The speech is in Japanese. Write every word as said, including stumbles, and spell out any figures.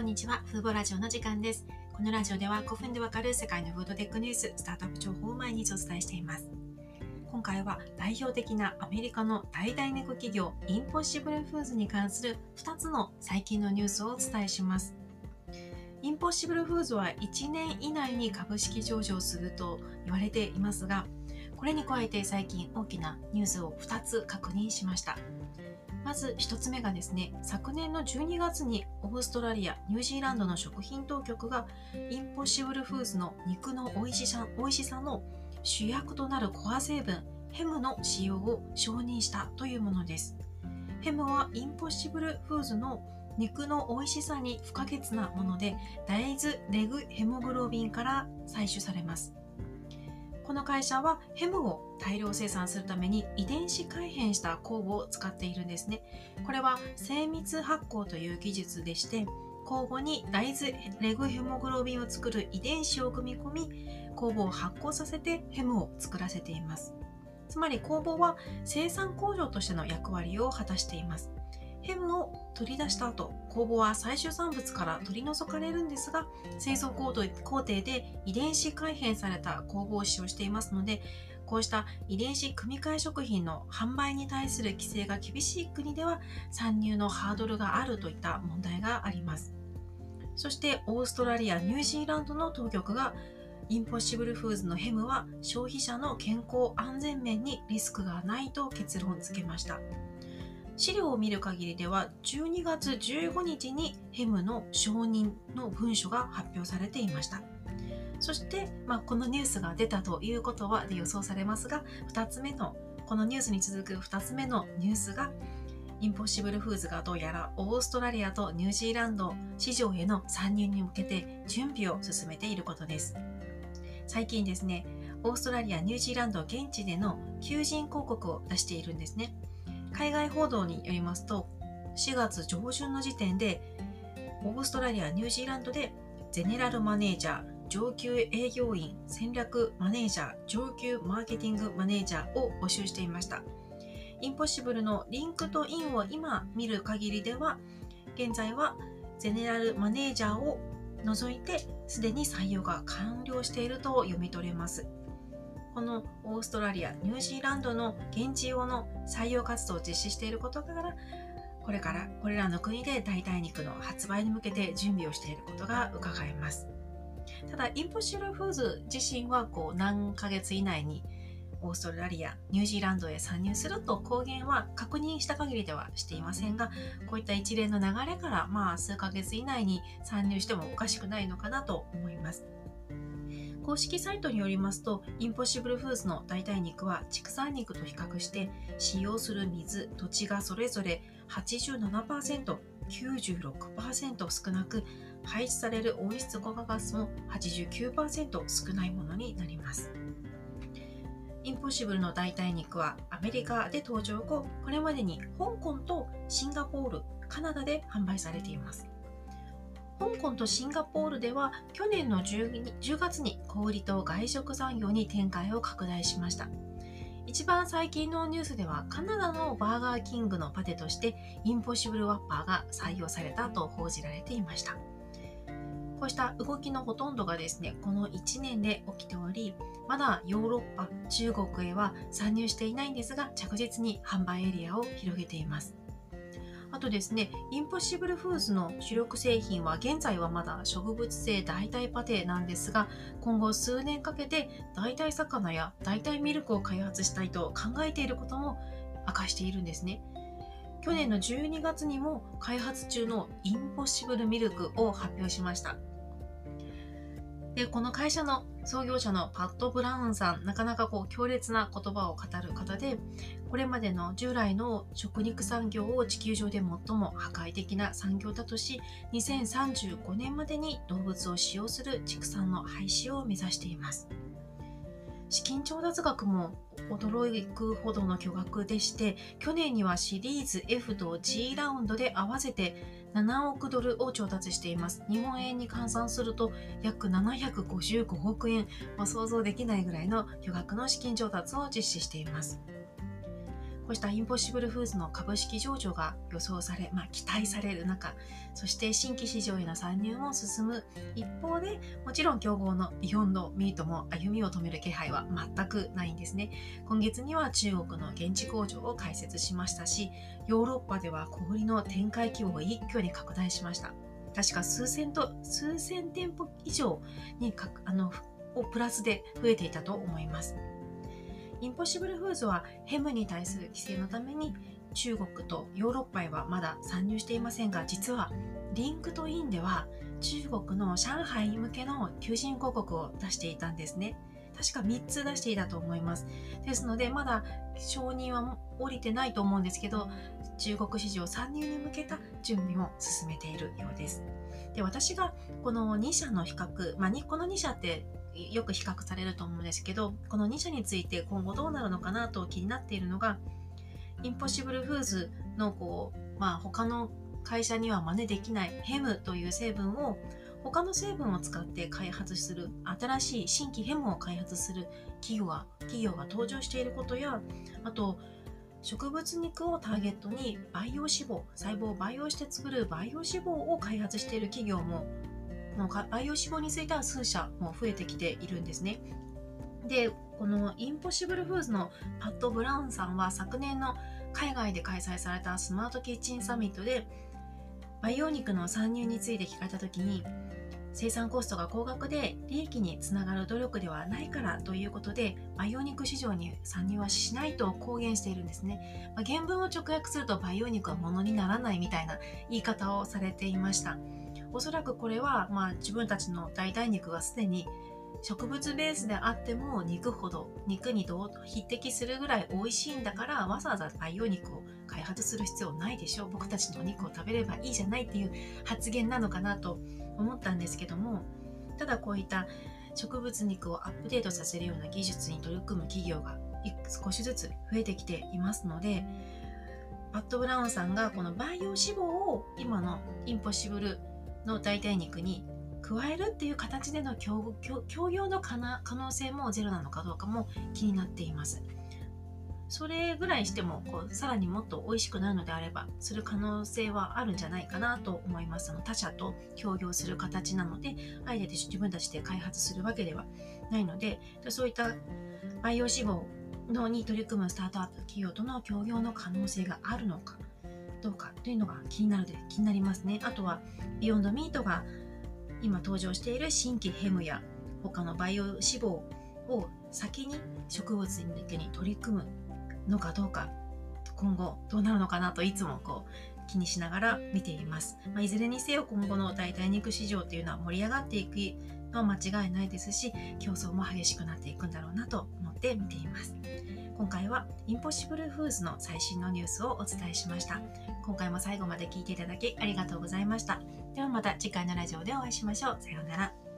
こんにちは。フーボラジオの時間です。このラジオではごふんでわかる世界のフードテックニュース、スタートアップ情報を毎日お伝えしています。今回は代表的なアメリカの大々猫企業インポッシブルフーズに関するふたつの最近のニュースをお伝えします。インポッシブルフーズはいちねん以内に株式上場すると言われていますが、これに加えて最近大きなニュースをふたつ確認しました。まずひとつめがですね、昨年のじゅうにがつにオーストラリア、ニュージーランドの食品当局がインポッシブルフーズの肉の美味しさ、美味しさの主役となるコア成分ヘムの使用を承認したというものです。ヘムはインポッシブルフーズの肉の美味しさに不可欠なもので、大豆レグヘモグロビンから採取されます。この会社はヘムを大量生産するために遺伝子改変した酵母を使っているんですね。これは精密発酵という技術でして、酵母に大豆レグヘモグロビンを作る遺伝子を組み込み、酵母を発酵させてヘムを作らせています。つまり酵母は生産工場としての役割を果たしています。ヘムを取り出した後、酵母は最終産物から取り除かれるんですが、製造工程で遺伝子改変された酵母を使用していますので、こうした遺伝子組み換え食品の販売に対する規制が厳しい国では参入のハードルがあるといった問題があります。そしてオーストラリア、ニュージーランドの当局がインポッシブルフーズのヘムは消費者の健康安全面にリスクがないと結論付けました。資料を見る限りではじゅうにがつじゅうごにちにヘムの承認の文書が発表されていました。そして、まあ、このニュースが出たということは予想されますが、ふたつめのこのニュースに続くふたつめのニュースがインポッシブルフーズがどうやらオーストラリアとニュージーランド市場への参入に向けて準備を進めていることです。最近ですね、オーストラリア、ニュージーランド現地での求人広告を出しているんですね。海外報道によりますと、しがつじょうじゅんの時点でオーストラリア、ニュージーランドでゼネラルマネージャー、上級営業員、戦略マネージャー、上級マーケティングマネージャーを募集していました。インポッシブルのリンクトインを今見る限りでは、現在はゼネラルマネージャーを除いてすでに採用が完了していると読み取れます。このオーストラリア、ニュージーランドの現地用の採用活動を実施していることから、これからこれらの国で代替肉の発売に向けて準備をしていることがうかがえます。ただ、インポッシブルフーズ自身はこう何ヶ月以内にオーストラリア、ニュージーランドへ参入すると公言は確認した限りではしていませんが、こういった一連の流れから、まあ、数ヶ月以内に参入してもおかしくないのかなと思います。公式サイトによりますと、インポッシブルフーズの代替肉は畜産肉と比較して、使用する水、土地がそれぞれ はちじゅうななパーセント、きゅうじゅうろくパーセント 少なく、排出される温室効果ガスも はちじゅうきゅうパーセント 少ないものになります。インポッシブルの代替肉はアメリカで登場後、これまでに香港とシンガポール、カナダで販売されています。香港とシンガポールでは去年のじゅうがつに小売と外食産業に展開を拡大しました。一番最近のニュースではカナダのバーガーキングのパテとしてインポッシブルワッパーが採用されたと報じられていました。こうした動きのほとんどがですね、このいちねんで起きており、まだヨーロッパ、中国へは参入していないんですが、着実に販売エリアを広げています。あとですね、インポッシブルフーズの主力製品は現在はまだ植物性代替パテなんですが、今後数年かけて代替魚や代替ミルクを開発したいと考えていることも明かしているんですね。去年のじゅうにがつにも開発中のインポッシブルミルクを発表しました。で、この会社の創業者のパット・ブラウンさん、なかなかこう強烈な言葉を語る方で、これまでの従来の食肉産業を地球上で最も破壊的な産業だとし、にせんさんじゅうごねんまでに動物を使用する畜産の廃止を目指しています。資金調達額も驚くほどの巨額でして、去年にはシリーズ エフ と ジー ラウンドで合わせてななおくドルを調達しています。日本円に換算すると約ななひゃくごじゅうごおくえん、まあ、想像できないぐらいの巨額の資金調達を実施しています。ここうしたインポッシブルフーズの株式上場が予想され、まあ、期待される中、そして新規市場への参入も進む一方で、もちろん競合のビヨンドミートも歩みを止める気配は全くないんですね。今月には中国の現地工場を開設しましたし、ヨーロッパでは小売りの展開規模が一挙に拡大しました。確か数千と数千店舗以上にかあのをプラスで増えていたと思います。インポッシブルフーズはヘムに対する規制のために中国とヨーロッパへはまだ参入していませんが、実はリンクトインでは中国の上海向けの求人広告を出していたんですね。確かみっつ出していたと思います。ですのでまだ承認は降りてないと思うんですけど、中国市場参入に向けた準備も進めているようです。で、私がこのにしゃの比較、まあ、このにしゃってよく比較されると思うんですけど、このにしゃについて今後どうなるのかなと気になっているのが、インポッシブルフーズのこう、まあ、他の会社には真似できないヘムという成分を他の成分を使って開発する、新しい新規ヘムを開発する企業が、企業が登場していることや、あと植物肉をターゲットに培養脂肪、細胞を培養して作る培養脂肪を開発している企業も、培養脂肪については数社も増えてきているんですね。で、このインポッシブルフーズのパット・ブラウンさんは昨年の海外で開催されたスマートキッチンサミットで培養肉の参入について聞かれた時に、生産コストが高額で利益につながる努力ではないからということで培養肉市場に参入はしないと公言しているんですね。まあ、原文を直訳すると培養肉は物にならないみたいな言い方をされていました。おそらくこれは、まあ、自分たちの代替肉がすでに植物ベースであっても肉ほど肉に匹敵するぐらい美味しいんだから、わざわざ培養肉を開発する必要ないでしょ、僕たちのお肉を食べればいいじゃないっていう発言なのかなと思ったんですけども、ただこういった植物肉をアップデートさせるような技術に取り組む企業が少しずつ増えてきていますので、パット・ブラウンさんがこの培養脂肪を今のインポッシブルの代替肉に加えるっていう形での協業の可能性もゼロなのかどうかも気になっています。それぐらいしてもこうさらにもっと美味しくなるのであればする可能性はあるんじゃないかなと思います。他社と協業する形なので、アイデアで自分たちで開発するわけではないので、そういった培養脂肪のに取り組むスタートアップ企業との協業の可能性があるのかどうかというのが気になるで気になりますね。あとはビヨンドミートが今登場している新規ヘムや他の培養脂肪を先に植物肉に取り組むのかどうか、今後どうなるのかなといつもこう気にしながら見ています。まあ、いずれにせよ今後の代替肉市場というのは盛り上がっていくのは間違いないですし、競争も激しくなっていくんだろうなと思って見ています。今回はインポッシブルフーズの最新のニュースをお伝えしました。今回も最後まで聞いていただきありがとうございました。ではまた次回のラジオでお会いしましょう。さようなら。